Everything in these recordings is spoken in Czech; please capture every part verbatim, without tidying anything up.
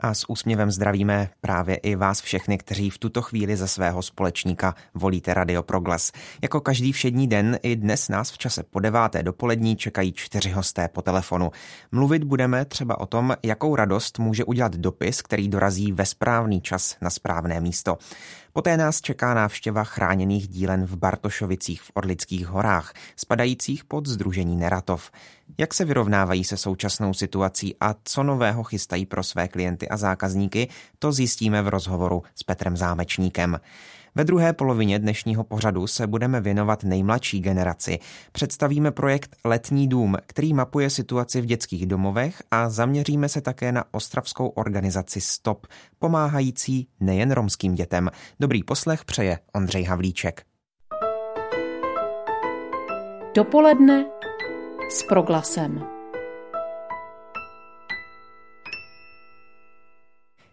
A s úsměvem zdravíme právě i vás všechny, kteří v tuto chvíli za svého společníka volíte Radio Proglas. Jako každý všední den, i dnes nás v čase po deváté dopolední čekají čtyři hosté po telefonu. Mluvit budeme třeba o tom, jakou radost může udělat dopis, který dorazí ve správný čas na správné místo. Poté nás čeká návštěva chráněných dílen v Bartošovicích v Orlických horách, spadajících pod sdružení Neratov. Jak se vyrovnávají se současnou situací a co nového chystají pro své klienty a zákazníky, to zjistíme v rozhovoru s Petrem Zámečníkem. Ve druhé polovině dnešního pořadu se budeme věnovat nejmladší generaci. Představíme projekt Letní dům, který mapuje situaci v dětských domovech a zaměříme se také na ostravskou organizaci STOP, pomáhající nejen romským dětem. Dobrý poslech přeje Ondřej Havlíček. Dopoledne s Proglasem.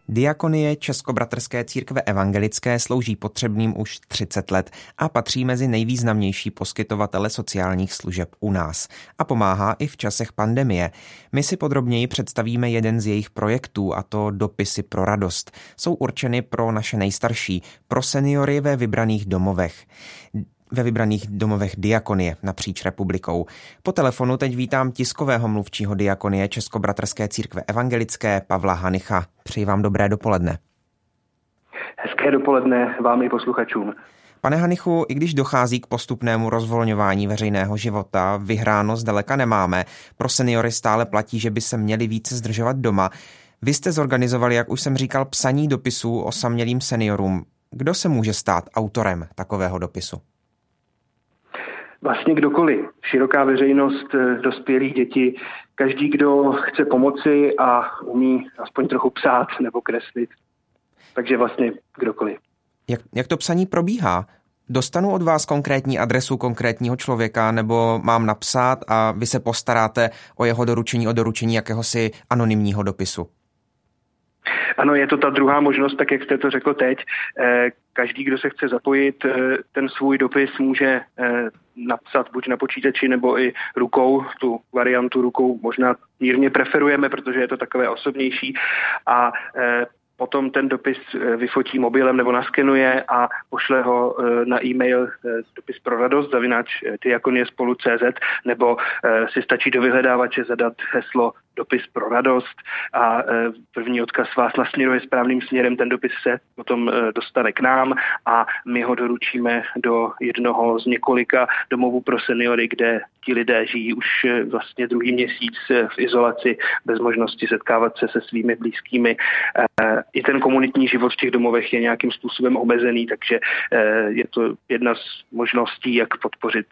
Diakonie Českobratrské církve evangelické slouží potřebným už třicet let a patří mezi nejvýznamnější poskytovatele sociálních služeb u nás a pomáhá i v časech pandemie. My si podrobněji představíme jeden z jejich projektů, a to dopisy pro radost. Jsou určeny pro naše nejstarší, pro seniory ve vybraných domovech. ve vybraných domovech diakonie napříč republikou. Po telefonu teď vítám tiskového mluvčího diakonie Českobratrské církve evangelické Pavla Hanicha. Přeji vám dobré dopoledne. Hezké dopoledne vám i posluchačům. Pane Hanichu, i když dochází k postupnému rozvolňování veřejného života, vyhráno zdaleka nemáme. Pro seniory stále platí, že by se měli více zdržovat doma. Vy jste zorganizovali, jak už jsem říkal, psaní dopisů osamělým seniorům. Kdo se může stát autorem takového dopisu? Vlastně kdokoliv, široká veřejnost, dospělí, děti, každý, kdo chce pomoci a umí aspoň trochu psát nebo kreslit. Takže vlastně kdokoliv. Jak, jak to psaní probíhá? Dostanu od vás konkrétní adresu konkrétního člověka nebo mám napsat a vy se postaráte o jeho doručení, o doručení jakéhosi anonymního dopisu? Ano, je to ta druhá možnost, tak jak jste to řekl teď. Každý, kdo se chce zapojit, ten svůj dopis může napsat buď na počítači, nebo i rukou. Tu variantu rukou možná mírně preferujeme, protože je to takové osobnější. A potom ten dopis vyfotí mobilem nebo naskenuje a pošle ho na e-mail dopis pro radost zavináč diakoniespolu tečka cz, nebo si stačí do vyhledávače zadat heslo dopis pro radost a první odkaz vás nasměruje správným směrem, ten dopis se potom dostane k nám a my ho doručíme do jednoho z několika domovů pro seniory, kde ti lidé žijí už vlastně druhý měsíc v izolaci, bez možnosti setkávat se se svými blízkými. I ten komunitní život v těch domovech je nějakým způsobem omezený, takže je to jedna z možností, jak podpořit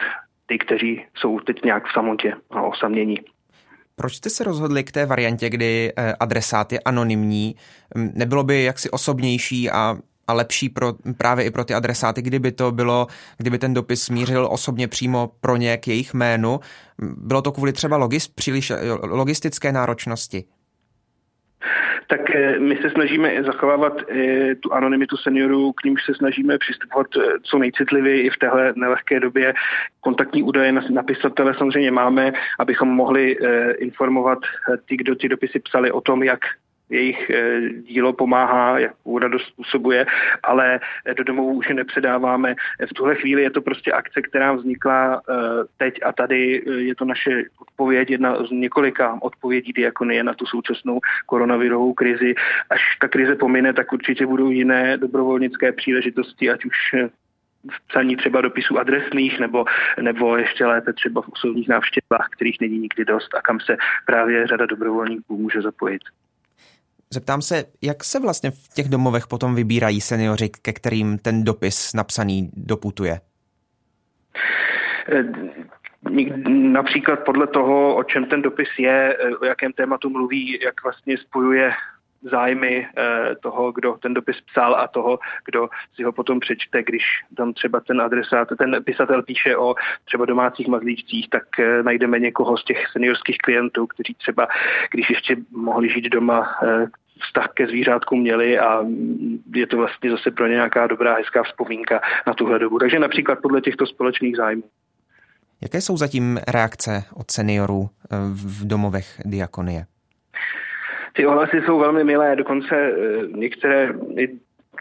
ty, kteří jsou teď nějak v samotě a osamění. Proč jste se rozhodli k té variantě, kdy adresát je anonymní? Nebylo by jaksi osobnější a, a lepší pro, právě i pro ty adresáty, kdyby to bylo, kdyby ten dopis smířil osobně přímo pro ně k jejich jménu? Bylo to kvůli třeba logist, příliš logistické náročnosti? Tak my se snažíme zachovávat tu anonymitu seniorů, k nímž se snažíme přistupovat co nejcitlivěji i v téhle nelehké době. Kontaktní údaje na pisatele samozřejmě máme, abychom mohli informovat ty, kdo ty dopisy psali, o tom, jak jejich dílo pomáhá, jakou radost způsobuje, ale do domovů už je nepředáváme. V tuhle chvíli je to prostě akce, která vznikla teď a tady je to naše odpověď, jedna z několika odpovědí diakonie na tu současnou koronavirovou krizi. Až ta krize pomine, tak určitě budou jiné dobrovolnické příležitosti, ať už v psaní třeba dopisů adresných nebo, nebo ještě lépe třeba v osobních návštěvách, kterých není nikdy dost a kam se právě řada dobrovolníků může zapojit. Zeptám se, jak se vlastně v těch domovech potom vybírají senioři, ke kterým ten dopis napsaný doputuje? Například podle toho, o čem ten dopis je, o jakém tématu mluví, jak vlastně spojuje zájmy toho, kdo ten dopis psal a toho, kdo si ho potom přečte, když tam třeba ten adresát, ten pisatel píše o třeba domácích mazlíčcích, tak najdeme někoho z těch seniorských klientů, kteří třeba, když ještě mohli žít doma, vztah ke zvířátkům měli a je to vlastně zase pro ně nějaká dobrá, hezká vzpomínka na tuhle dobu. Takže například podle těchto společných zájmů. Jaké jsou zatím reakce od seniorů v domovech Diakonie? Ty ohlasy jsou velmi milé, dokonce některé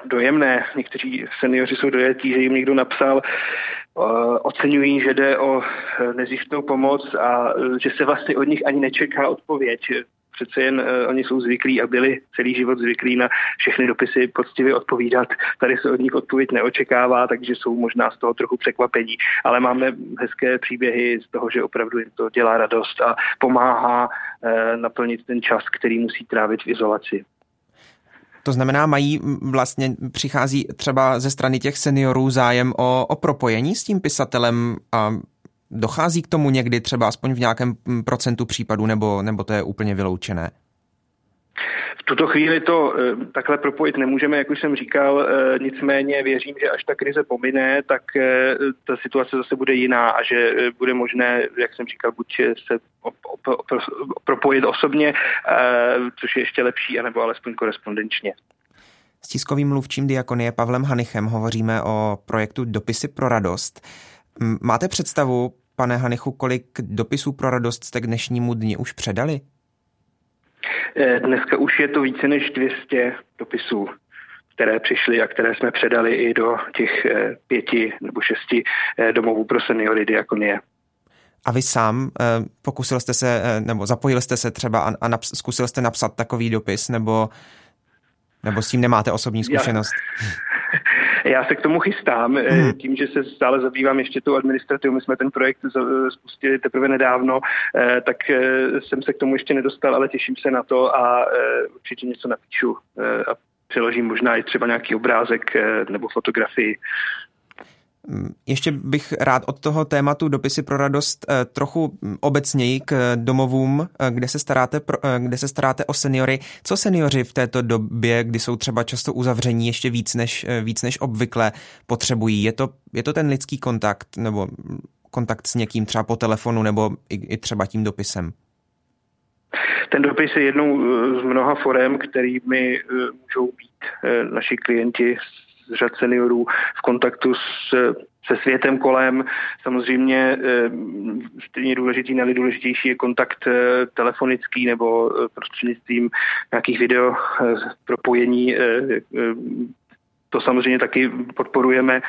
dojemné. Někteří seniori jsou dojetí, že jim někdo napsal, oceňují, že jde o nezištnou pomoc a že se vlastně od nich ani nečeká odpověď. Přece jen oni jsou zvyklí a byli celý život zvyklí na všechny dopisy poctivě odpovídat. Tady se od nich odpověď neočekává, takže jsou možná z toho trochu překvapení. Ale máme hezké příběhy z toho, že opravdu jim to dělá radost a pomáhá naplnit ten čas, který musí trávit v izolaci. To znamená, mají vlastně, přichází třeba ze strany těch seniorů zájem o, o propojení s tím pisatelem a dochází k tomu někdy třeba aspoň v nějakém procentu případů, nebo, nebo to je úplně vyloučené? V tuto chvíli to takhle propojit nemůžeme, jak už jsem říkal, nicméně věřím, že až ta krize pomine, tak ta situace zase bude jiná a že bude možné, jak jsem říkal, buď se propojit osobně, což je ještě lepší, anebo alespoň korespondenčně. S tiskovým mluvčím Diakonie Pavlem Hanichem hovoříme o projektu Dopisy pro radost. Máte představu, pane Hanichu, kolik dopisů pro radost jste k dnešnímu dni už předali? Dneska už je to více než dvě stě dopisů, které přišly a které jsme předali i do těch pěti nebo šesti domovů pro seniory Diakonie. A vy sám pokusil jste se, nebo zapojil jste se třeba a, a naps, zkusil jste napsat takový dopis, nebo, nebo s tím nemáte osobní zkušenost? Já... Já se k tomu chystám, tím, že se stále zabývám ještě tou administrativou, my jsme ten projekt spustili teprve nedávno, tak jsem se k tomu ještě nedostal, ale těším se na to a určitě něco napíšu a přeložím možná i třeba nějaký obrázek nebo fotografii. Ještě bych rád od toho tématu Dopisy pro radost trochu obecněji k domovům, kde se staráte, pro, kde se staráte o seniory. Co senioři v této době, kdy jsou třeba často uzavření ještě víc než, víc než obvykle, potřebují? Je to, je to ten lidský kontakt nebo kontakt s někým třeba po telefonu nebo i, i třeba tím dopisem? Ten dopis je jednou z mnoha forem, kterými můžou být naši klienti řad seniorů v kontaktu s, se světem kolem. Samozřejmě stejně důležitý, ne-li důležitější je kontakt telefonický nebo prostřednictvím nějakých video propojení. To samozřejmě taky podporujeme.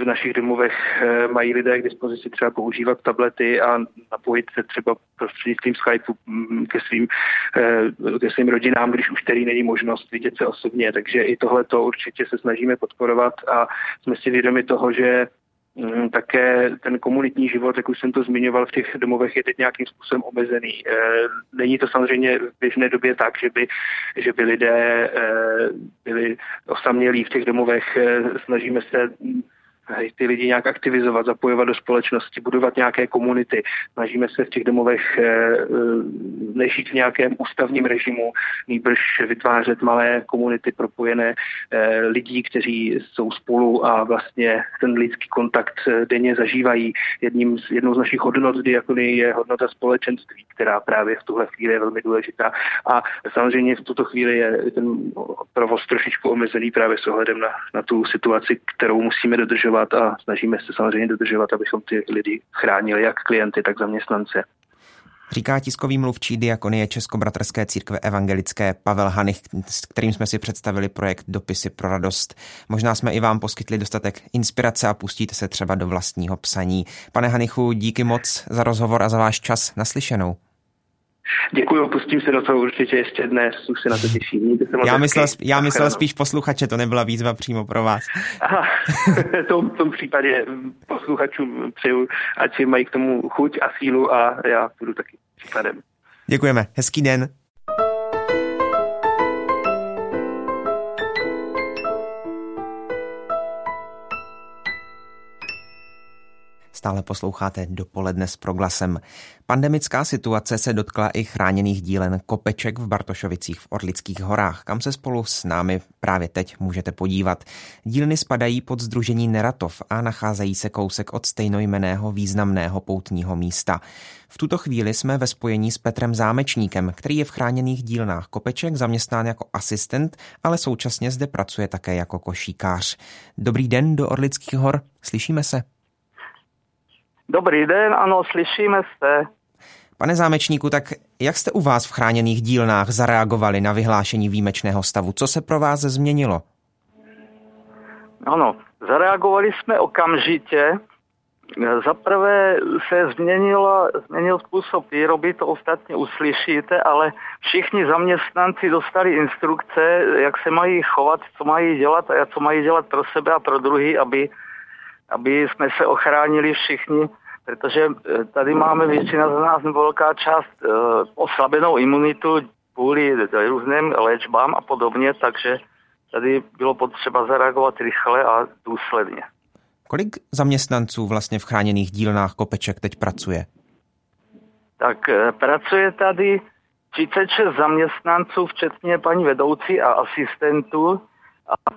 V našich domovech mají lidé k dispozici třeba používat tablety a napojit se třeba prostřednictvím Skypeu ke svým, ke svým rodinám, když už tedy není možnost vidět se osobně. Takže i tohleto určitě se snažíme podporovat a jsme si vědomi toho, že také ten komunitní život, jak už jsem to zmiňoval, v těch domovech je teď nějakým způsobem omezený. Není to samozřejmě v běžné době tak, že by, že by lidé byli osamělí v těch domovech. Snažíme se ty lidi nějak aktivizovat, zapojovat do společnosti, budovat nějaké komunity. Snažíme se v těch domovech nežít v nějakém ústavním režimu, nýbrž vytvářet malé komunity propojené lidí, kteří jsou spolu a vlastně ten lidský kontakt denně zažívají. Jedním z, jednou z našich hodnot Diakonie je hodnota společenství, která právě v tuhle chvíli je velmi důležitá. A samozřejmě v tuto chvíli je ten provoz trošičku omezený právě s ohledem na, na tu situaci, kterou musíme dodržovat. A snažíme se samozřejmě dodržovat, abychom ty lidi chránili, jak klienty, tak zaměstnance. Říká tiskový mluvčí Diakonie Českobratrské církve evangelické Pavel Hanich, s kterým jsme si představili projekt Dopisy pro radost. Možná jsme i vám poskytli dostatek inspirace a pustíte se třeba do vlastního psaní. Pane Hanichu, díky moc za rozhovor a za váš čas. Naslyšenou. Děkuju, pustím se do toho určitě ještě dnes, už se na to těším. Já myslel, já myslel spíš posluchače, to nebyla výzva přímo pro vás. Aha, to v tom případě posluchačům přeju, ať si mají k tomu chuť a sílu a já budu taky příkladem. Děkujeme, hezký den. Stále posloucháte Dopoledne s Proglasem. Pandemická situace se dotkla i chráněných dílen Kopeček v Bartošovicích v Orlických horách, kam se spolu s námi právě teď můžete podívat. Dílny spadají pod sdružení Neratov a nacházejí se kousek od stejnojmenného významného poutního místa. V tuto chvíli jsme ve spojení s Petrem Zámečníkem, který je v chráněných dílnách Kopeček zaměstnán jako asistent, ale současně zde pracuje také jako košíkář. Dobrý den do Orlických hor, slyšíme se? Dobrý den, ano, slyšíme se. Pane Zámečníku, tak jak jste u vás v chráněných dílnách zareagovali na vyhlášení výjimečného stavu? Co se pro vás změnilo? Ano, zareagovali jsme okamžitě. Zaprvé se změnilo, změnil způsob výroby, to ostatně uslyšíte, ale všichni zaměstnanci dostali instrukce, jak se mají chovat, co mají dělat a co mají dělat pro sebe a pro druhý, aby, aby jsme se ochránili všichni, protože tady máme většina z nás, velká část, oslabenou imunitu kvůli různým léčbám a podobně, takže tady bylo potřeba zareagovat rychle a důsledně. Kolik zaměstnanců vlastně v chráněných dílnách Kopeček teď pracuje? Tak pracuje tady třicet šest zaměstnanců, včetně paní vedoucí a asistentů, a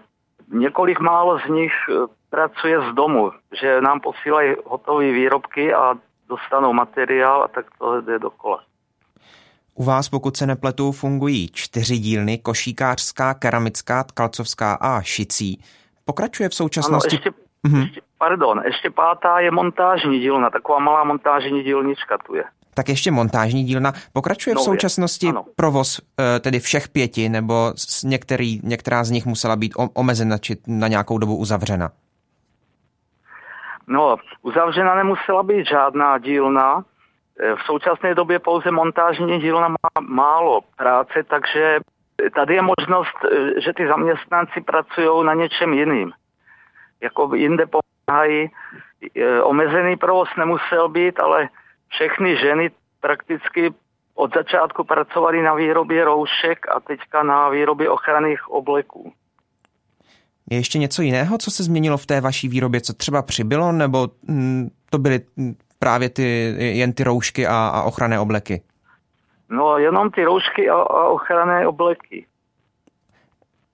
několik málo z nich pracuje z domu, že nám posílají hotové výrobky a dostanou materiál a tak to jde dokola. U vás, pokud se nepletu, fungují čtyři dílny, košíkářská, keramická, tkalcovská a šicí. Pokračuje v současnosti... Ano, ještě... Mm-hmm. Ještě, pardon, ještě pátá je montážní dílna, taková malá montážní dílnička tu je. Tak ještě montážní dílna. Pokračuje Nově. V současnosti ano. Provoz tedy všech pěti, nebo některý, některá z nich musela být omezena či na nějakou dobu uzavřena? No, uzavřena nemusela být žádná dílna. V současné době pouze montážní dílna má málo práce, takže tady je možnost, že ty zaměstnanci pracují na něčem jiným. Jako jinde pomáhají, omezený provoz nemusel být, ale všechny ženy prakticky od začátku pracovaly na výrobě roušek a teďka na výrobě ochranných obleků. Je ještě něco jiného, co se změnilo v té vaší výrobě, co třeba přibylo, nebo to byly právě ty, jen ty roušky a, a ochranné obleky? No, jenom ty roušky a, a ochranné obleky.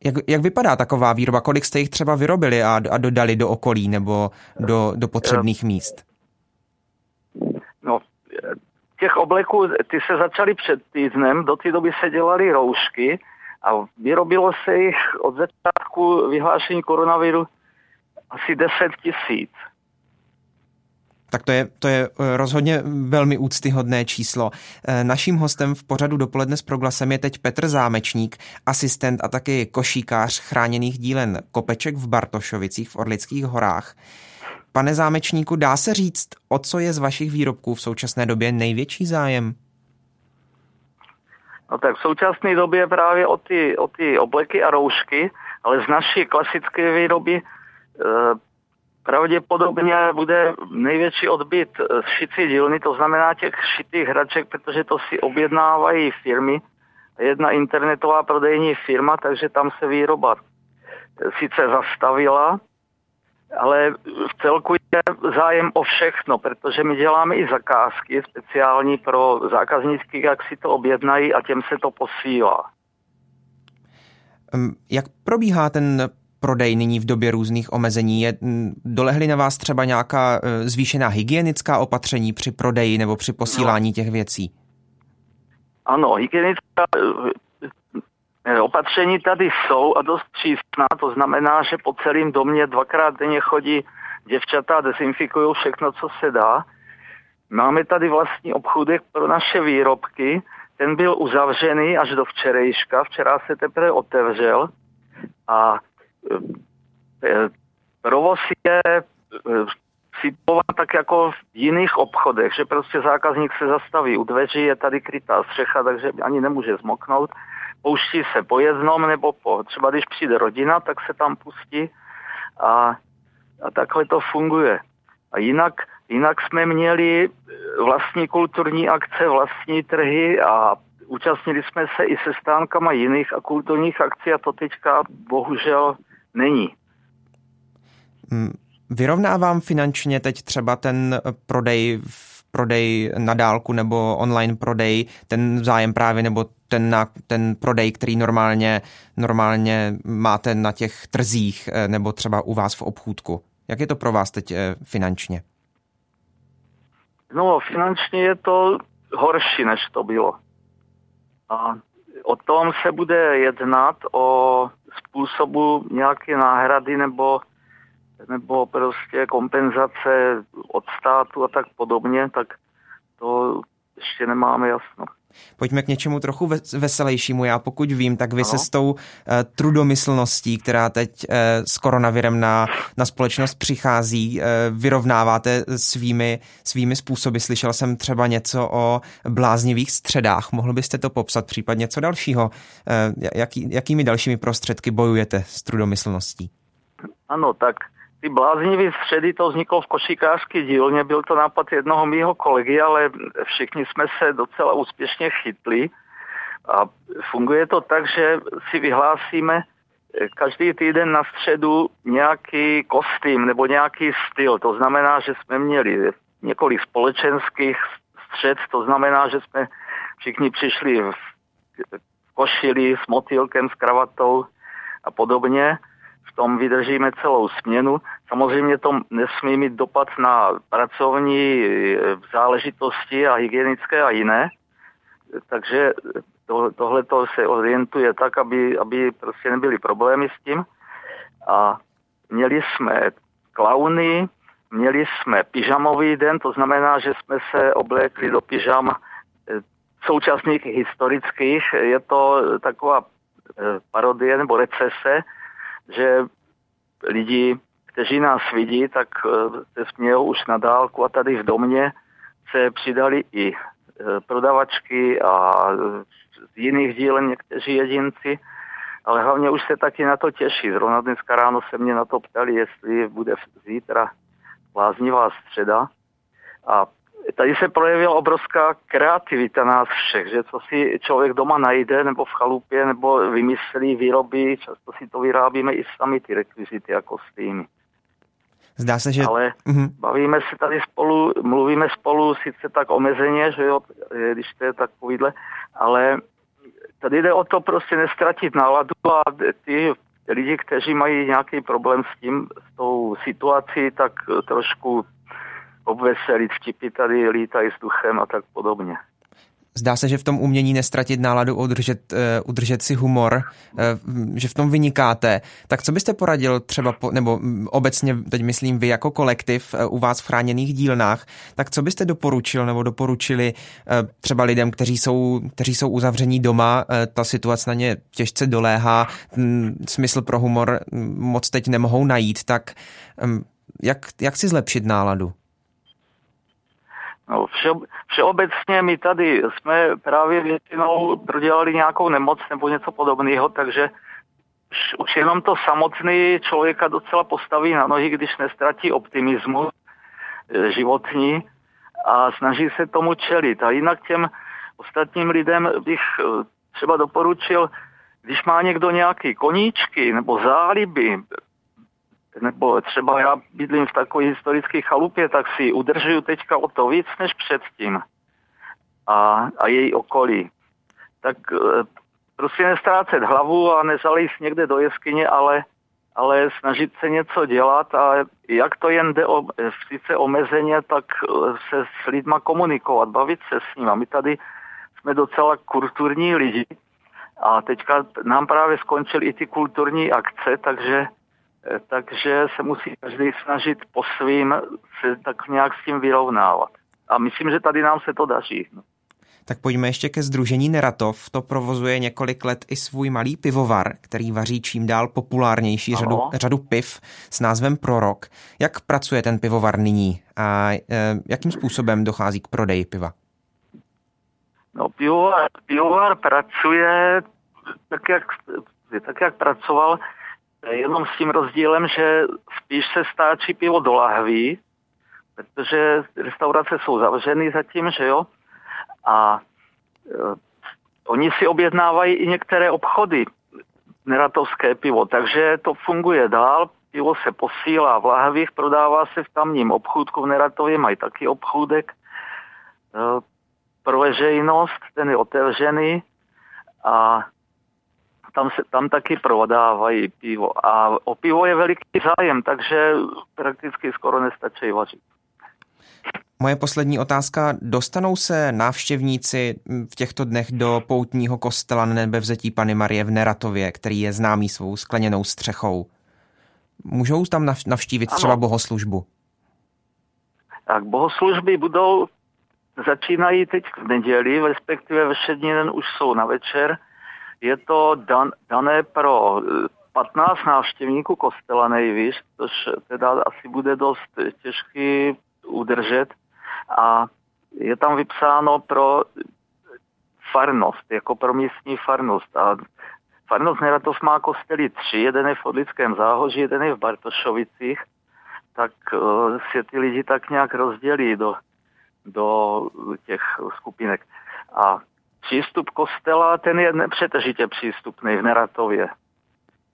Jak, jak vypadá taková výroba? Kolik jste jich třeba vyrobili a, a dodali do okolí nebo do, do potřebných míst? No, těch obleků, ty se začaly před týdnem, do té doby se dělaly roušky a vyrobilo se jich od začátku vyhlášení koronaviru asi deset tisíc. Tak to je, to je rozhodně velmi úctyhodné číslo. Naším hostem v pořadu Dopoledne s Proglasem je teď Petr Zámečník, asistent a taky košíkář chráněných dílen Kopeček v Bartošovicích v Orlických horách. Pane Zámečníku, dá se říct, o co je z vašich výrobků v současné době největší zájem? No tak v současné době právě o ty, o ty obleky a roušky, ale z naší klasické výroby e- pravděpodobně bude největší odbyt šicí dílny, to znamená těch šitých hraček, protože to si objednávají firmy. Jedna internetová prodejní firma, takže tam se výroba sice zastavila, ale v celku je zájem o všechno, protože my děláme i zakázky speciální pro zákazníky, jak si to objednají a těm se to posílá. Jak probíhá ten prodej nyní v době různých omezení? Je, dolehly na vás třeba nějaká zvýšená hygienická opatření při prodeji nebo při posílání těch věcí? Ano, hygienická opatření tady jsou a dost přísná, to znamená, že po celém domě dvakrát denně chodí děvčata a dezinfikují všechno, co se dá. Máme tady vlastní obchůdek pro naše výrobky, ten byl uzavřený až do včerejška, včera se teprve otevřel a provoz je situován tak jako v jiných obchodech, že prostě zákazník se zastaví u dveří, je tady krytá střecha, takže ani nemůže zmoknout. Pouští se po jednom nebo po, třeba když přijde rodina, tak se tam pustí a, a takhle to funguje. A jinak, jinak jsme měli vlastní kulturní akce, vlastní trhy a účastnili jsme se i se stánkama jiných a kulturních akcí a to teďka bohužel není. Vyrovnávám finančně teď třeba ten prodej prodej na dálku nebo online prodej, ten zájem právě nebo ten, na, ten prodej, který normálně, normálně máte na těch trzích nebo třeba u vás v obchůdku. Jak je to pro vás teď finančně? No, finančně je to horší, než to bylo. A o tom se bude jednat, o způsobu nějaké náhrady nebo nebo prostě kompenzace od státu a tak podobně, tak to ještě nemáme jasno. Pojďme k něčemu trochu veselějšímu. Já pokud vím, tak vy ano. se s tou uh, trudomyslností, která teď uh, s koronavirem na, na společnost přichází, uh, vyrovnáváte svými, svými způsoby. Slyšel jsem třeba něco o bláznivých středách. Mohl byste to popsat, případně co dalšího? Uh, jaký, jakými dalšími prostředky bojujete s trudomyslností? Ano, tak ty bláznivé středy, to vzniklo v košíkářské dílně, byl to nápad jednoho mýho kolegy, ale všichni jsme se docela úspěšně chytli a funguje to tak, že si vyhlásíme každý týden na středu nějaký kostým nebo nějaký styl, to znamená, že jsme měli několik společenských střed, to znamená, že jsme všichni přišli v košili s motýlkem, s kravatou a podobně. V tom vydržíme celou směnu. Samozřejmě to nesmí mít dopad na pracovní záležitosti a hygienické a jiné. Takže to, tohleto se orientuje tak, aby, aby prostě nebyly problémy s tím. A měli jsme klauny, měli jsme pyžamový den, to znamená, že jsme se oblékli do pyžam současných historických. Je to taková parodie nebo recese, že lidi, kteří nás vidí, tak se smějou už na dálku a tady v domě se přidali i prodavačky a z jiných dílen někteří jedinci, ale hlavně už se taky na to těší. Zrovna dneska ráno se mě na to ptali, jestli bude zítra bláznivá středa. A tady se projevila obrovská kreativita nás všech, že co si člověk doma najde, nebo v chalupě, nebo vymyslí výroby, často si to vyrábíme i sami, ty rekvizity a kostýmy. Zdá se, že... Ale mm-hmm. bavíme se tady spolu, mluvíme spolu sice tak omezeně, že jo, když to je takovýhle, ale tady jde o to prostě nestratit náladu a ty lidi, kteří mají nějaký problém s tím, s tou situací, tak trošku... obveselit, vtipy tady lítají s duchem a tak podobně. Zdá se, že v tom umění nestratit náladu, udržet, uh, udržet si humor, uh, že v tom vynikáte. Tak co byste poradil třeba, po, nebo obecně, teď myslím vy jako kolektiv uh, u vás v chráněných dílnách, tak co byste doporučil nebo doporučili uh, třeba lidem, kteří jsou, kteří jsou uzavření doma, uh, ta situace na ně těžce doléhá, m, smysl pro humor m, moc teď nemohou najít, tak um, jak, jak si zlepšit náladu? No, vše, všeobecně my tady jsme právě většinou prodělali nějakou nemoc nebo něco podobného, takže už jenom to samotný člověka docela postaví na nohy, když nestratí optimismus životní a snaží se tomu čelit. A jinak těm ostatním lidem bych třeba doporučil, když má někdo nějaké koníčky nebo záliby, nebo třeba já bydlím v takové historické chalupě, tak si udržuju teďka o to víc než předtím a, a její okolí. Tak prostě nestrácet hlavu a nezalejst někde do jeskyně, ale, ale snažit se něco dělat a jak to jen jde o, sice omezeně, tak se s lidma komunikovat, bavit se s nimi. My tady jsme docela kulturní lidi a teďka nám právě skončily i ty kulturní akce, takže takže se musí každý snažit po svým se tak nějak s tím vyrovnávat. A myslím, že tady nám se to daří. Tak pojďme ještě ke sdružení Neratov. To provozuje několik let i svůj malý pivovar, který vaří čím dál populárnější řadu, řadu piv s názvem Prorok. Jak pracuje ten pivovar nyní a e, jakým způsobem dochází k prodeji piva? No, pivovar, pivovar pracuje tak, jak, tak, jak pracoval, jenom s tím rozdílem, že spíš se stáčí pivo do lahví, protože restaurace jsou zavřeny zatím, že jo? A e, oni si objednávají i některé obchody neratovské pivo, takže to funguje dál. pivo se posílá v lahvích, prodává se v tamním obchůdku v Neratově, mají taky obchůdek pro veřejnost, ten je otevřený a tam, se, tam taky prodávají pivo. A o pivo je veliký zájem, takže prakticky skoro nestačí vařit. Moje poslední otázka. Dostanou se návštěvníci v těchto dnech do poutního kostela Nebevzetí Panny Marie v Neratově, který je známý svou skleněnou střechou? Můžou tam navštívit ano. třeba bohoslužbu? Tak bohoslužby budou, začínají teď v neděli, respektive ve všední den už jsou na večer. Je to dan, dané pro patnáct návštěvníků kostela nejvíc, což teda asi bude dost těžký udržet. A je tam vypsáno pro farnost, jako pro místní farnost. A farnost Neratov má kostely tři, jeden je v Orlickém Záhoří, jeden je v Bartošovicích, tak uh, se ty lidi tak nějak rozdělí do, do těch skupinek. A přístup kostela, ten je nepřetržitě přístupný v Neratově.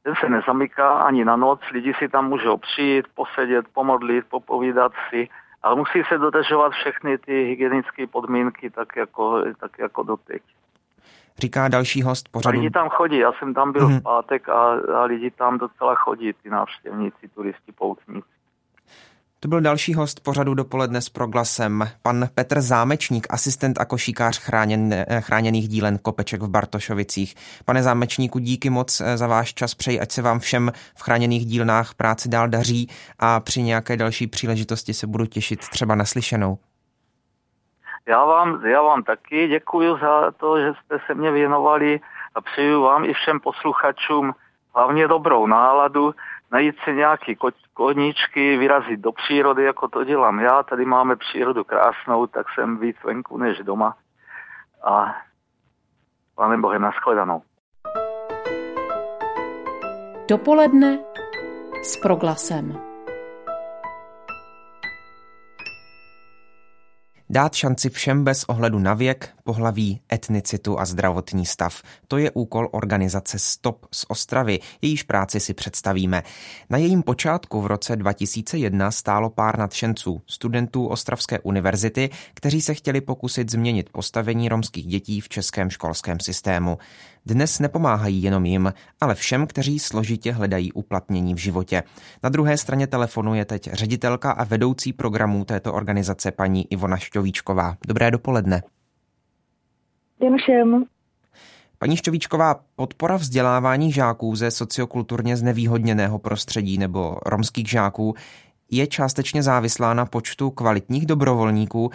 Ten se nezamyká ani na noc, lidi si tam můžou přijít, posedět, pomodlit, popovídat si, ale musí se dodržovat všechny ty hygienické podmínky, tak jako, tak jako doteď. Říká další host pořadu. A lidi tam chodí, já jsem tam byl hmm. v pátek a, a lidi tam docela chodí, ty návštěvníci, turisti, poutníci. To byl další host pořadu Dopoledne s Proglasem, pan Petr Zámečník, asistent a košíkář chráněn, chráněných dílen Kopeček v Bartošovicích. Pane Zámečníku, díky moc za váš čas, přeji, ať se vám všem v chráněných dílnách práce dál daří a při nějaké další příležitosti se budu těšit třeba naslyšenou. Já vám, já vám taky děkuji za to, že jste se mě věnovali a přeju vám i všem posluchačům hlavně dobrou náladu, najít si nějaký koníčky, vyrazit do přírody, jako to dělám já. Tady máme přírodu krásnou, tak jsem víc venku než doma. A Pánem Bohem, nashledanou. Dopoledne s Proglasem. Dát šanci všem bez ohledu na věk, pohlaví, etnicitu a zdravotní stav. To je úkol organizace STOP z Ostravy, jejíž práci si představíme. Na jejím počátku v roce dva tisíce jedna stálo pár nadšenců, studentů Ostravské univerzity, kteří se chtěli pokusit změnit postavení romských dětí v českém školském systému. Dnes nepomáhají jenom jim, ale všem, kteří složitě hledají uplatnění v životě. Na druhé straně telefonu je teď ředitelka a vedoucí programů této organizace paní Ivona Šťovíčková. Dobré dopoledne. Děkuji všem. Paní Šťovíčková, podpora vzdělávání žáků ze sociokulturně znevýhodněného prostředí nebo romských žáků je částečně závislá na počtu kvalitních dobrovolníků.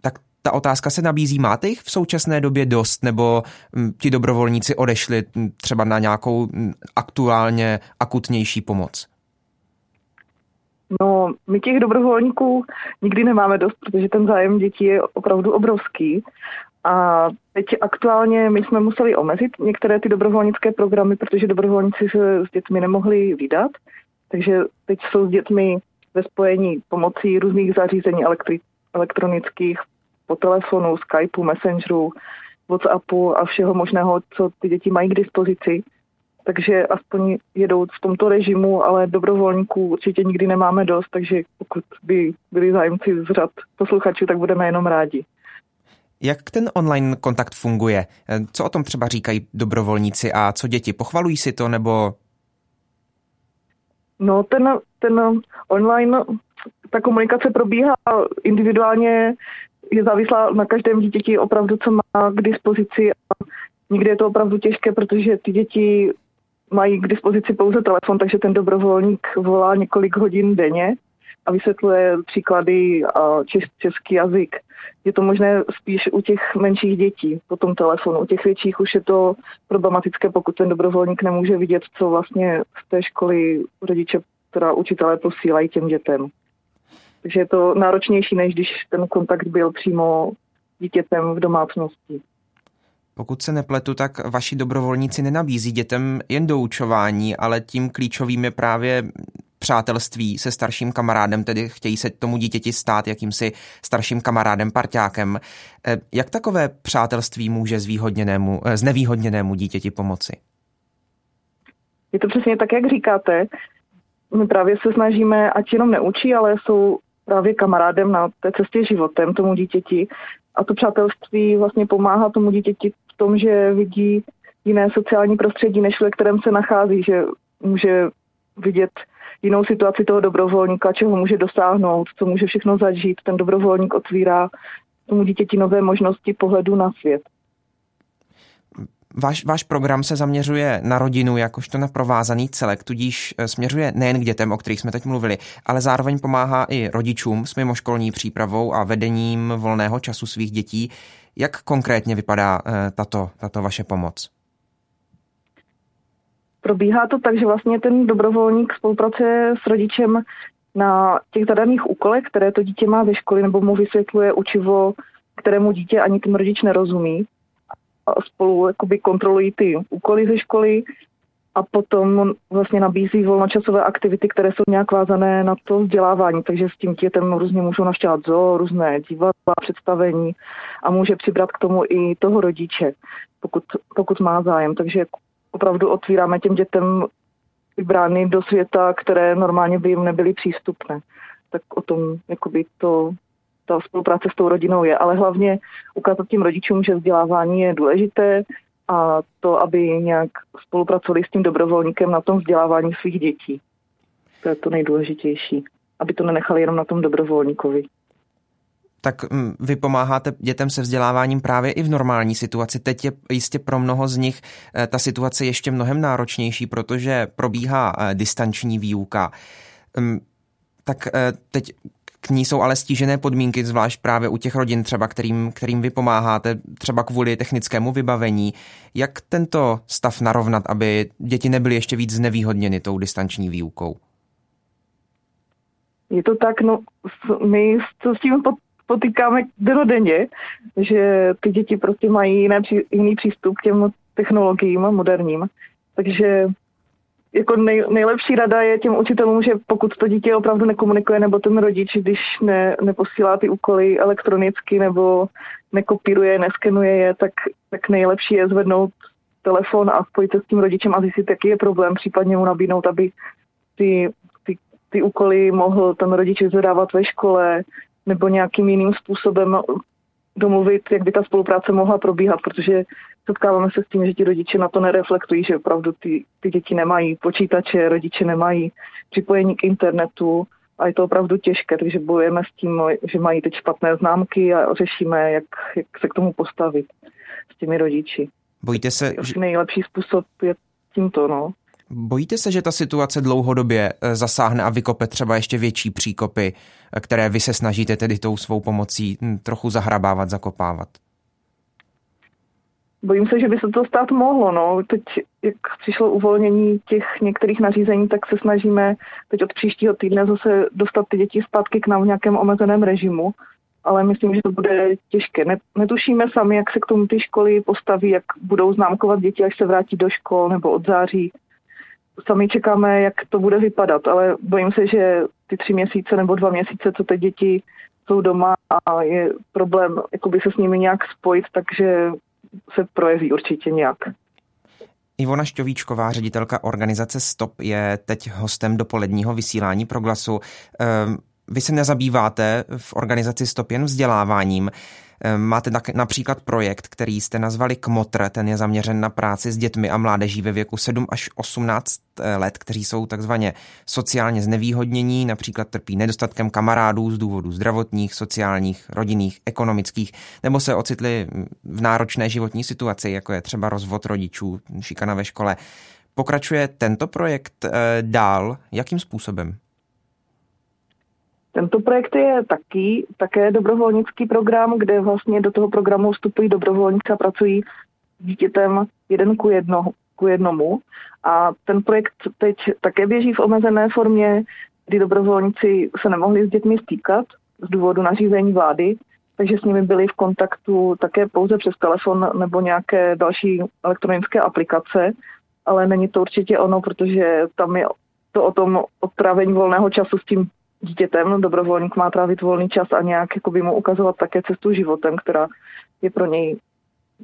Tak ta otázka se nabízí, máte jich v současné době dost, nebo ti dobrovolníci odešli třeba na nějakou aktuálně akutnější pomoc? No, my těch dobrovolníků nikdy nemáme dost, protože ten zájem dětí je opravdu obrovský. A teď aktuálně my jsme museli omezit některé ty dobrovolnické programy, protože dobrovolníci se s dětmi nemohli vydat. Takže teď jsou s dětmi ve spojení pomocí různých zařízení elektri- elektronických, po telefonu, Skypeu, Messengeru, WhatsAppu a všeho možného, co ty děti mají k dispozici. Takže aspoň jedou v tomto režimu, ale dobrovolníků určitě nikdy nemáme dost, takže pokud by byli zájemci z řad posluchačů, tak budeme jenom rádi. Jak ten online kontakt funguje? Co o tom třeba říkají dobrovolníci a co děti? Pochvalují si to nebo? No ten, ten online, ta komunikace probíhá individuálně, je závislá na každém dítěti opravdu, co má k dispozici. A někdy je to opravdu těžké, protože ty děti mají k dispozici pouze telefon, takže ten dobrovolník volá několik hodin denně a vysvětluje příklady a český jazyk. Je to možné spíš u těch menších dětí po tom telefonu. U těch větších už je to problematické, pokud ten dobrovolník nemůže vidět, co vlastně z té školy rodiče, teda učitelé posílají těm dětem. Takže je to náročnější, než když ten kontakt byl přímo dítětem v domácnosti. Pokud se nepletu, tak vaši dobrovolníci nenabízí dětem jen doučování, ale tím klíčovým je právě přátelství se starším kamarádem, tedy chtějí se tomu dítěti stát jakýmsi starším kamarádem, parťákem. Jak takové přátelství může zvýhodněnému, znevýhodněnému dítěti pomoci? Je to přesně tak, jak říkáte. my právě se snažíme, ať jenom neučí, ale jsou právě kamarádem na té cestě životem tomu dítěti. A to přátelství vlastně pomáhá tomu dítěti v tom, že vidí jiné sociální prostředí, než ve kterém se nachází, že může vidět jinou situaci toho dobrovolníka, čeho může dosáhnout, co může všechno zažít. Ten dobrovolník otvírá tomu dítěti nové možnosti pohledu na svět. Váš, váš program se zaměřuje na rodinu jakožto na provázaný celek, tudíž směřuje nejen k dětem, o kterých jsme teď mluvili, ale zároveň pomáhá i rodičům s mimoškolní přípravou a vedením volného času svých dětí. Jak konkrétně vypadá tato, tato vaše pomoc? Probíhá to tak, že vlastně ten dobrovolník spolupracuje s rodičem na těch zadaných úkolech, které to dítě má ze školy, nebo mu vysvětluje učivo, kterému dítě ani ten rodič nerozumí. A spolu jakoby kontrolují ty úkoly ze školy a potom vlastně nabízí volnočasové aktivity, které jsou nějak vázané na to vzdělávání. Takže s tím dětem různě můžou navštěvovat zoo, různé divadla, představení a může přibrat k tomu i toho rodiče, pokud, pokud má zájem. Takže opravdu otvíráme těm dětem brány do světa, které normálně by jim nebyly přístupné. Tak o tom jakoby to... ta spolupráce s tou rodinou je, ale hlavně ukázat tím rodičům, že vzdělávání je důležité a to, aby nějak spolupracovali s tím dobrovolníkem na tom vzdělávání svých dětí. To je to nejdůležitější, aby to nenechali jenom na tom dobrovolníkovi. Tak vy pomáháte dětem se vzděláváním právě i v normální situaci. Teď je jistě pro mnoho z nich ta situace ještě mnohem náročnější, protože probíhá distanční výuka. Tak teď k ní jsou ale stížené podmínky, zvlášť právě u těch rodin třeba, kterým, kterým vy pomáháte, třeba kvůli technickému vybavení. Jak tento stav narovnat, aby děti nebyly ještě víc znevýhodněny tou distanční výukou? Je to tak, no my s tím potýkáme dennodenně, že ty děti prostě mají jiné, jiný přístup k těm technologiím moderním, takže... Jako nej, nejlepší rada je těm učitelům, že pokud to dítě opravdu nekomunikuje, nebo ten rodič, když ne, neposílá ty úkoly elektronicky, nebo nekopíruje, neskenuje je, tak, tak nejlepší je zvednout telefon a spojit se s tím rodičem a zjistit, jaký je problém, případně mu nabídnout, aby ty, ty, ty úkoly mohl ten rodič zadávat ve škole, nebo nějakým jiným způsobem domluvit, jak by ta spolupráce mohla probíhat, protože setkáváme se s tím, že ti rodiče na to nereflektují, že opravdu ty, ty děti nemají počítače, rodiče nemají připojení k internetu a je to opravdu těžké, takže bojujeme s tím, že mají teď špatné známky a řešíme, jak, jak se k tomu postavit s těmi rodiči. Bojíte se... Že... Nejlepší způsob je tímto, no. Bojíte se, že ta situace dlouhodobě zasáhne a vykope třeba ještě větší příkopy, které vy se snažíte tedy tou svou pomocí trochu zahrabávat, zakopávat? Bojím se, že by se to stát mohlo. No. Teď, jak přišlo uvolnění těch některých nařízení, tak se snažíme teď od příštího týdne zase dostat ty děti zpátky k nám v nějakém omezeném režimu, ale myslím, že to bude těžké. Netušíme sami, jak se k tomu ty školy postaví, jak budou známkovat děti, až se vrátí do škol nebo od září. Sami čekáme, jak to bude vypadat, ale bojím se, že ty tři měsíce nebo dva měsíce, co ty děti jsou doma a je problém jakoby se s nimi nějak spojit, takže se projeví určitě nějak. Ivona Šťovíčková, ředitelka organizace STOP, je teď hostem dopoledního vysílání Proglasu. Vy se nezabýváte v organizaci STOP jen vzděláváním. Máte například projekt, který jste nazvali K M O T R, ten je zaměřen na práci s dětmi a mládeží ve věku sedm až osmnáct let, kteří jsou takzvaně sociálně znevýhodnění, například trpí nedostatkem kamarádů z důvodů zdravotních, sociálních, rodinných, ekonomických, nebo se ocitli v náročné životní situaci, jako je třeba rozvod rodičů, šikana ve škole. Pokračuje tento projekt dál? Jakým způsobem? Tento projekt je taky, také dobrovolnický program, kde vlastně do toho programu vstupují dobrovolníci a pracují s dítětem jeden ku, jedno, ku jednomu. A ten projekt teď také běží v omezené formě, kdy dobrovolníci se nemohli s dětmi stýkat z důvodu nařízení vlády, takže s nimi byli v kontaktu také pouze přes telefon nebo nějaké další elektronické aplikace, ale není to určitě ono, protože tam je to o tom odtrávení volného času s tím dítětem. Dobrovolník má trávit volný čas a nějak jakoby mu ukazovat také cestu životem, která je pro něj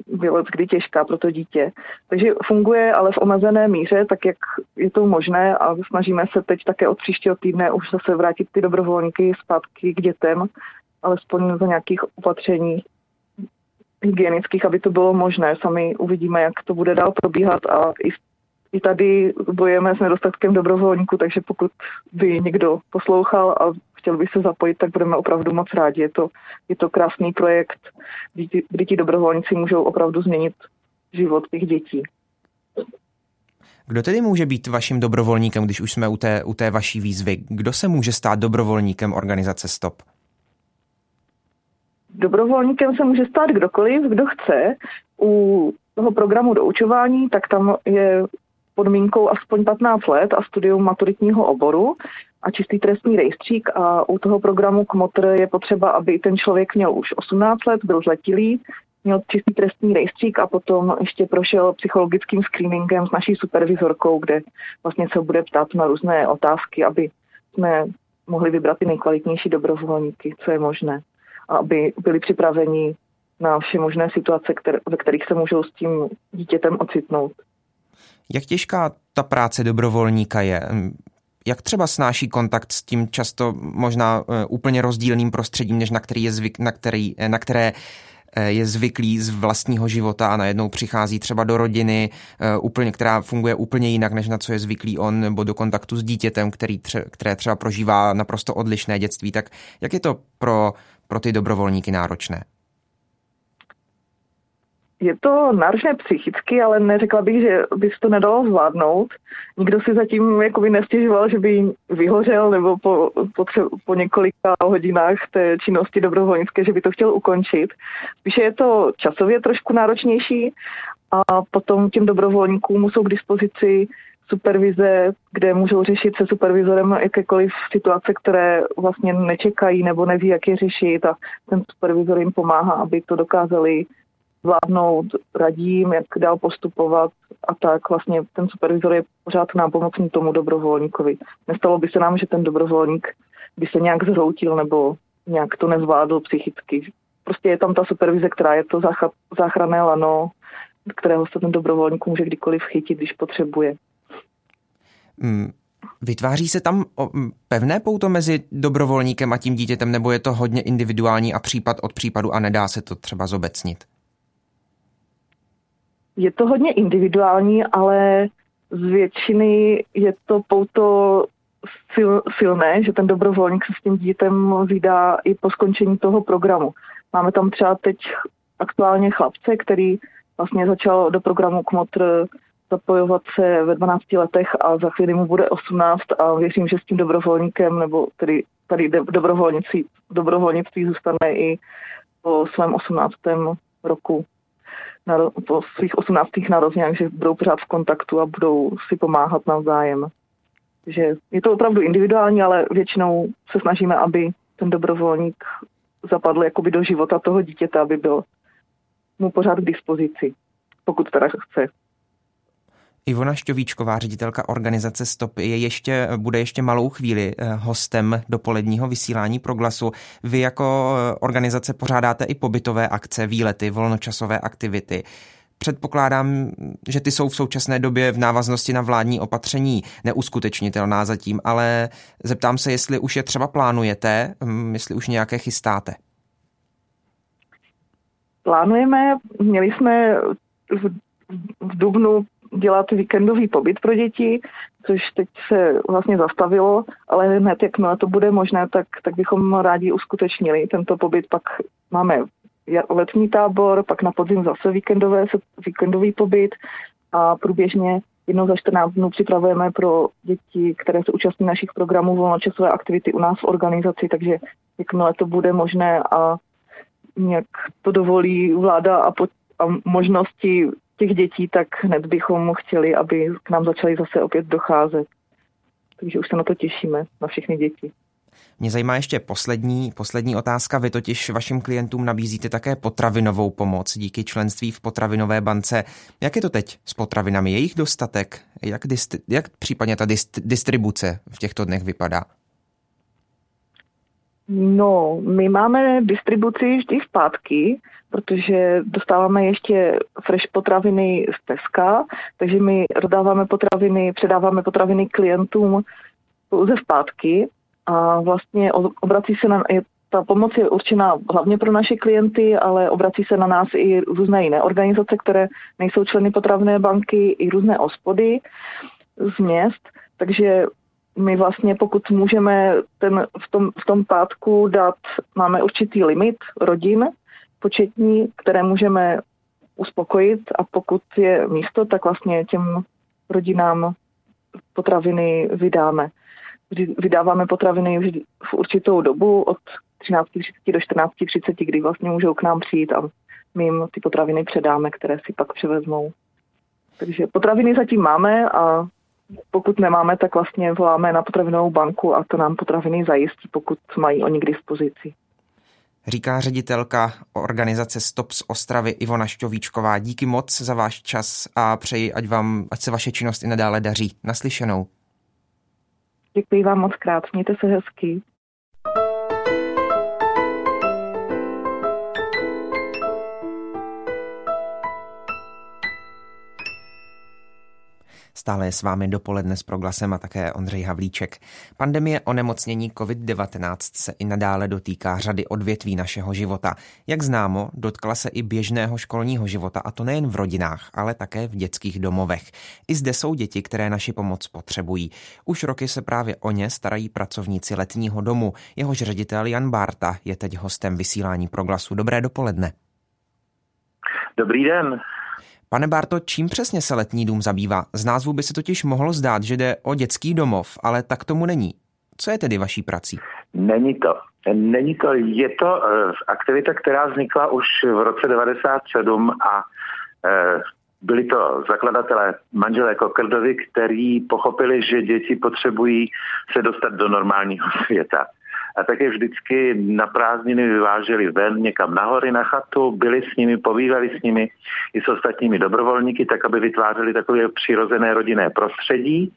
bylo kdy těžká pro to dítě. Takže funguje, ale v omezené míře, tak jak je to možné, a snažíme se teď také od příštího týdne už zase vrátit ty dobrovolníky zpátky k dětem, alespoň za nějakých opatření hygienických, aby to bylo možné. Sami uvidíme, jak to bude dál probíhat, a i v I tady bojujeme s nedostatkem dobrovolníků, takže pokud by někdo poslouchal a chtěl by se zapojit, tak budeme opravdu moc rádi. Je to, je to krásný projekt, kdy ti dobrovolníci můžou opravdu změnit život těch dětí. Kdo tedy může být vaším dobrovolníkem, když už jsme u té, u té vaší výzvy? Kdo se může stát dobrovolníkem organizace STOP? Dobrovolníkem se může stát kdokoliv, kdo chce. U toho programu doučování, tak tam je podmínkou aspoň patnáct let a studium maturitního oboru a čistý trestní rejstřík, a u toho programu K M O T R je potřeba, aby ten člověk měl už osmnáct let, byl zletilý, měl čistý trestní rejstřík a potom ještě prošel psychologickým screeningem s naší supervizorkou, kde vlastně se bude ptát na různé otázky, aby jsme mohli vybrat ty nejkvalitnější dobrovolníky, co je možné, a aby byli připraveni na vše možné situace, které, ve kterých se můžou s tím dítětem ocitnout. Jak těžká ta práce dobrovolníka je? Jak třeba snáší kontakt s tím často možná úplně rozdílným prostředím, než na, který je zvyk, na, který, na které je zvyklý z vlastního života, a najednou přichází třeba do rodiny, úplně, která funguje úplně jinak, než na co je zvyklý on, nebo do kontaktu s dítětem, který tře, které třeba prožívá naprosto odlišné dětství. Tak jak je to pro, pro ty dobrovolníky náročné? Je to náročné psychicky, ale neřekla bych, že by se to nedalo zvládnout. Nikdo si zatím jakoby nestěžoval, že by vyhořel nebo po, po, tře- po několika hodinách té činnosti dobrovolnické, že by to chtěl ukončit. Spíše je to časově trošku náročnější, a potom těm dobrovolníkům jsou k dispozici supervize, kde můžou řešit se supervizorem jakékoliv situace, které vlastně nečekají nebo neví, jak je řešit, a ten supervizor jim pomáhá, aby to dokázali vládnout, radím, jak dál postupovat, a tak vlastně ten supervizor je pořád nápomocný tomu dobrovolníkovi. Nestalo by se nám, že ten dobrovolník by se nějak zhroutil nebo nějak to nezvládl psychicky. Prostě je tam ta supervize, která je to záchranné lano, kterého se ten dobrovolník může kdykoliv chytit, když potřebuje. Hmm. Vytváří se tam pevné pouto mezi dobrovolníkem a tím dítětem, nebo je to hodně individuální a případ od případu a nedá se to třeba zobecnit? Je to hodně individuální, ale z většiny je to pouto silné, že ten dobrovolník se s tím dítem vydá i po skončení toho programu. Máme tam třeba teď aktuálně chlapce, který vlastně začal do programu K M O T R zapojovat se ve dvanácti letech a za chvíli mu bude osmnáct, a věřím, že s tím dobrovolníkem, nebo tedy tady dobrovolnictví, dobrovolnictví zůstane i po svém osmnáctém roku. Na, po svých osmnáctých narozeninách, že budou pořád v kontaktu a budou si pomáhat navzájem. Takže je to opravdu individuální, ale většinou se snažíme, aby ten dobrovolník zapadl jakoby do života toho dítěte, aby byl mu pořád k dispozici, pokud teda chce. Ivona Šťovíčková, ředitelka organizace STOP, je ještě, bude ještě malou chvíli hostem dopoledního vysílání Proglasu. Vy jako organizace pořádáte i pobytové akce, výlety, volnočasové aktivity. Předpokládám, že ty jsou v současné době v návaznosti na vládní opatření neuskutečnitelná zatím, ale zeptám se, jestli už je třeba plánujete, jestli už nějaké chystáte. Plánujeme, měli jsme v, v dubnu dělat víkendový pobyt pro děti, což teď se vlastně zastavilo, ale hned, jakmile to bude možné, tak, tak bychom rádi uskutečnili tento pobyt. Pak máme letní tábor, pak na podzim zase víkendové, víkendový pobyt, a průběžně jednou za čtrnáct dnů připravujeme pro děti, které se účastní našich programů, volnočasové aktivity u nás v organizaci, takže jakmile to bude možné a nějak to dovolí vláda a, po, a možnosti těch dětí, tak hned bychom chtěli, aby k nám začali zase opět docházet. Takže už se na to těšíme, na všechny děti. Mě zajímá ještě poslední, poslední otázka. Vy totiž vašim klientům nabízíte také potravinovou pomoc díky členství v potravinové bance. Jak je to teď s potravinami? Je jich dostatek? Jak, dist, jak případně ta dist, distribuce v těchto dnech vypadá? No, my máme distribuci vždy v pátky, protože dostáváme ještě fresh potraviny z Teska, takže my rozdáváme potraviny, předáváme potraviny klientům pouze v pátky a vlastně obrací se na, ta pomoc je určena hlavně pro naše klienty, ale obrací se na nás i různé jiné organizace, které nejsou členy potravinné banky, i různé hospody z měst, takže my vlastně, pokud můžeme ten, v, tom, v tom pátku dát, máme určitý limit rodin početní, které můžeme uspokojit a pokud je místo, tak vlastně těm rodinám potraviny vydáme. Vydáváme potraviny v určitou dobu od třináct třicet do čtrnáct třicet, kdy vlastně můžou k nám přijít a my jim ty potraviny předáme, které si pak převezmou. Takže potraviny zatím máme a pokud nemáme, tak vlastně voláme na potravinovou banku a to nám potraviny zajistí, pokud mají oni k dispozici. Říká ředitelka organizace STOP z Ostravy Ivona Šťovíčková. Díky moc za váš čas a přeji, ať vám, ať se vaše činnost i nadále daří. Naslyšenou. Děkuji vám moc krát, mějte se hezky. Stále je s vámi Dopoledne s Proglasem a také Ondřej Havlíček. Pandemie onemocnění covid devatenáct se i nadále dotýká řady odvětví našeho života. Jak známo, dotkla se i běžného školního života, a to nejen v rodinách, ale také v dětských domovech. I zde jsou děti, které naši pomoc potřebují. Už roky se právě o ně starají pracovníci Letního domu. Jehož ředitel Jan Bárta je teď hostem vysílání Proglasu. Dobré dopoledne. Dobrý den. Pane Bárto, čím přesně se Letní dům zabývá? Z názvu by se totiž mohlo zdát, že jde o dětský domov, ale tak tomu není. Co je tedy vaší prací? Není to. Není to. Je to aktivita, která vznikla už v roce devadesát sedm a byli to zakladatelé manželé Kokrdovi, kteří pochopili, že děti potřebují se dostat do normálního světa. A tak je vždycky na prázdniny vyváželi ven někam nahory na chatu, byli s nimi, pobývali s nimi i s ostatními dobrovolníky, tak aby vytvářeli takové přirozené rodinné prostředí.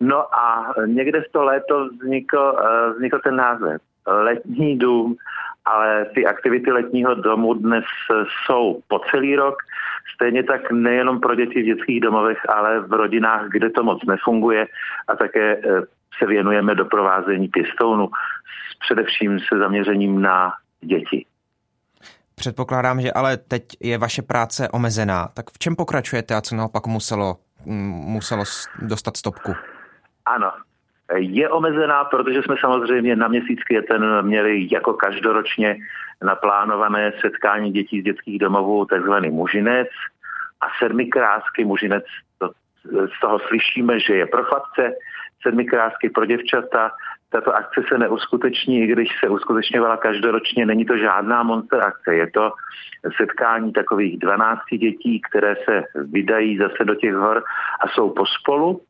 No a někde z toho léto vznikl, vznikl ten název Letní dům, ale ty aktivity Letního domu dnes jsou po celý rok, stejně tak nejenom pro děti v dětských domovech, ale v rodinách, kde to moc nefunguje a také se věnujeme doprovázení pěstounů, především se zaměřením na děti. Předpokládám, že ale teď je vaše práce omezená. Tak v čem pokračujete a co naopak muselo, muselo dostat stopku? Ano, je omezená, protože jsme samozřejmě na Měsíc květen měli jako každoročně naplánované setkání dětí z dětských domovů, takzvaný mužinec a sedmikrásky mužinec. Z toho slyšíme, že je pro chlapce, sedmikrásky pro děvčata. Tato akce se neuskuteční, i když se uskutečňovala každoročně, není to žádná monster akce. Je to setkání takových dvanácti dětí, které se vydají zase do těch hor a jsou pospolu.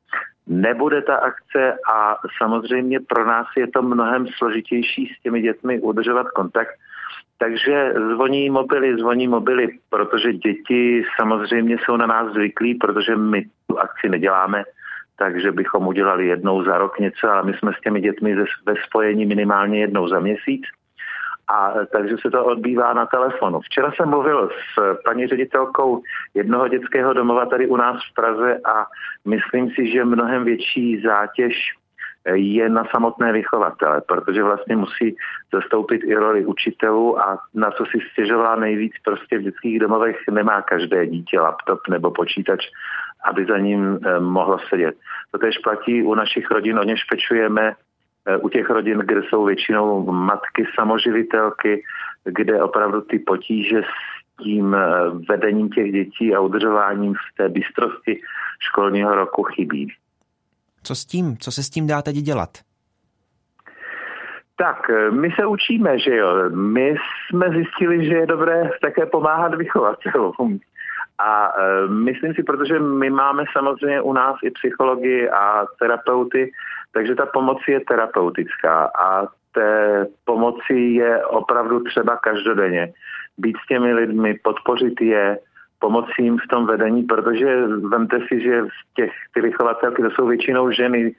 Nebude ta akce a samozřejmě pro nás je to mnohem složitější s těmi dětmi udržovat kontakt. Takže zvoní mobily, zvoní mobily, protože děti samozřejmě jsou na nás zvyklí, protože my tu akci neděláme, takže bychom udělali jednou za rok něco, ale my jsme s těmi dětmi ve spojení minimálně jednou za měsíc. A takže se to odbývá na telefonu. Včera jsem mluvil s paní ředitelkou jednoho dětského domova tady u nás v Praze a myslím si, že mnohem větší zátěž je na samotné vychovatele, protože vlastně musí zastoupit i roli učitelů a na co si stěžovala nejvíc, prostě v dětských domovech nemá každé dítě laptop nebo počítač, aby za ním mohlo sedět. To též platí u našich rodin, o ně špečujeme, u těch rodin, kde jsou většinou matky samoživitelky, kde opravdu ty potíže s tím vedením těch dětí a udržováním v té bystrosti školního roku chybí. Co s tím? Co se s tím dá teď dělat? Tak, my se učíme, že jo. My jsme zjistili, že je dobré také pomáhat vychovatelům. A e, myslím si, protože my máme samozřejmě u nás i psychologi a terapeuty, takže ta pomoc je terapeutická a té pomoci je opravdu třeba každodenně. Být s těmi lidmi, podpořit je, pomoci jim v tom vedení, protože vemte si, že v těch, ty vychovatelky to jsou většinou ženy,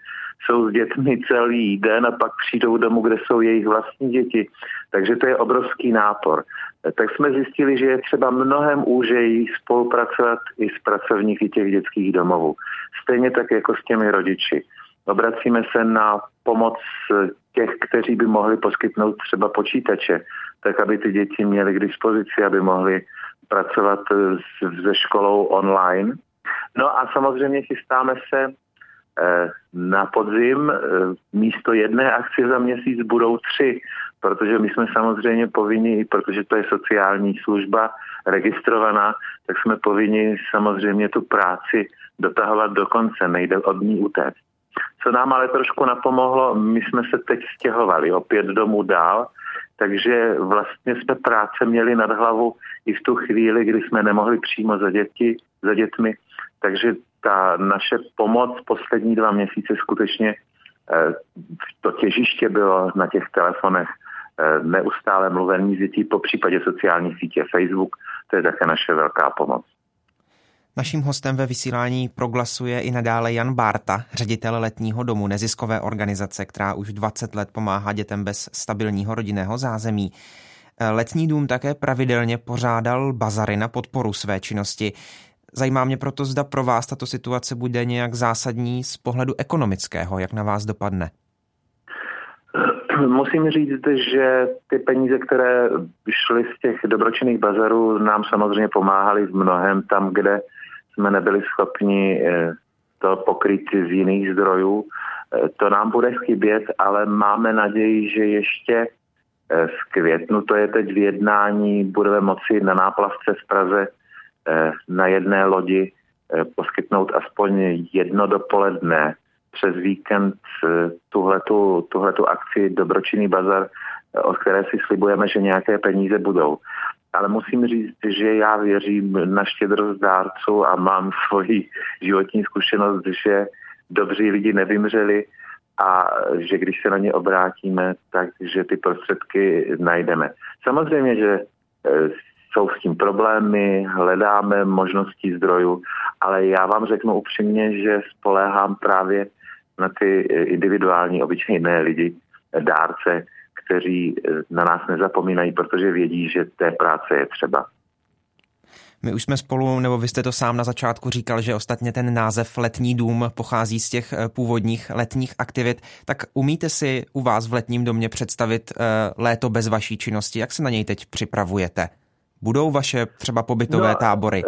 jsou s dětmi celý den a pak přijdou domů, kde jsou jejich vlastní děti. Takže to je obrovský nápor. Tak jsme zjistili, že je třeba mnohem úžeji spolupracovat i s pracovníky těch dětských domovů. Stejně tak jako s těmi rodiči. Obracíme se na pomoc těch, kteří by mohli poskytnout třeba počítače, tak aby ty děti měly k dispozici, aby mohly pracovat se školou online. No a samozřejmě chystáme se na podzim, místo jedné akce za měsíc budou tři, protože my jsme samozřejmě povinni, protože to je sociální služba registrovaná, tak jsme povinni samozřejmě tu práci dotahovat do konce, nejde od ní utéct. Co nám ale trošku napomohlo, my jsme se teď stěhovali opět domů dál, takže vlastně jsme práce měli nad hlavu i v tu chvíli, kdy jsme nemohli přímo za děti, za dětmi, takže ta naše pomoc poslední dva měsíce skutečně to těžiště bylo na těch telefonech, neustále mluvení s dětí, po případě sociální sítě Facebook, to je také naše velká pomoc. Naším hostem ve vysílání Proglasu je i nadále Jan Bárta, ředitel Letního domu, neziskové organizace, která už dvacet let pomáhá dětem bez stabilního rodinného zázemí. Letní dům také pravidelně pořádal bazary na podporu své činnosti. Zajímá mě proto, zda pro vás tato situace bude nějak zásadní z pohledu ekonomického, jak na vás dopadne. Musím říct, že ty peníze, které šly z těch dobročinných bazarů, nám samozřejmě pomáhaly v mnohem tam, kde jsme nebyli schopni to pokrýt z jiných zdrojů. To nám bude chybět, ale máme naději, že ještě v květnu, to je teď v jednání, budeme moci na náplavce v Praze na jedné lodi poskytnout aspoň jedno dopoledne přes víkend tuhletu, tuhletu akci Dobročinný bazar, od které si slibujeme, že nějaké peníze budou. Ale musím říct, že já věřím na štědrost dárců a mám svoji životní zkušenost, že dobří lidi nevymřeli a že když se na ně obrátíme, takže ty prostředky najdeme. Samozřejmě, že jsou s tím problémy, hledáme možnosti zdrojů, ale já vám řeknu upřímně, že spoléhám právě na ty individuální, obyčejné lidi, dárce, kteří na nás nezapomínají, protože vědí, že té práce je třeba. My už jsme spolu, nebo vy jste to sám na začátku říkal, že ostatně ten název Letní dům pochází z těch původních letních aktivit. Tak umíte si u vás v Letním domě představit léto bez vaší činnosti? Jak se na něj teď připravujete? Budou vaše třeba pobytové no, tábory?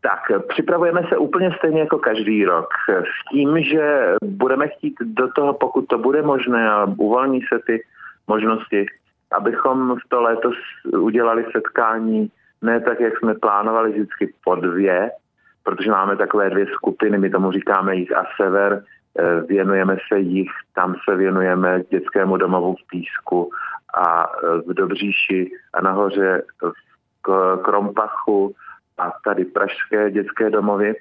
Tak, připravujeme se úplně stejně jako každý rok. S tím, že budeme chtít do toho, pokud to bude možné a uvolní se ty možnosti, abychom v to léto udělali setkání ne tak, jak jsme plánovali, vždycky po dvě, protože máme takové dvě skupiny, my tomu říkáme jich a sever, věnujeme se jich, tam se věnujeme dětskému domovu v Písku a v Dobříši a nahoře v Krompachu a tady pražské dětské domovy.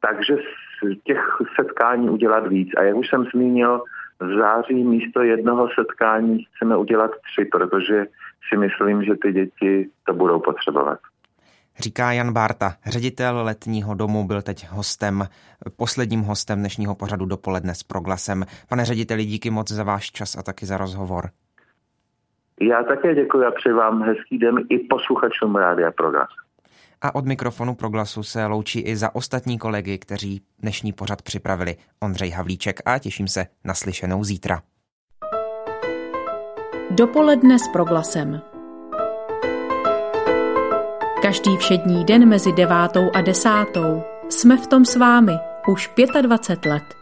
Takže z těch setkání udělat víc. A jak už jsem zmínil, v září místo jednoho setkání chceme udělat tři, protože si myslím, že ty děti to budou potřebovat. Říká Jan Bárta, ředitel Letního domu, byl teď hostem, posledním hostem dnešního pořadu Dopoledne s Proglasem. Pane řediteli, díky moc za váš čas a taky za rozhovor. Já také děkuji a přeji vám hezký den i posluchačům Rádia Proglas. A od mikrofonu Proglasu se loučí i za ostatní kolegy, kteří dnešní pořad připravili, Ondřej Havlíček, a těším se na slyšenou zítra. Dopoledne s Proglasem. Každý všední den mezi devátou a desátou jsme v tom s vámi už dvacet pět let.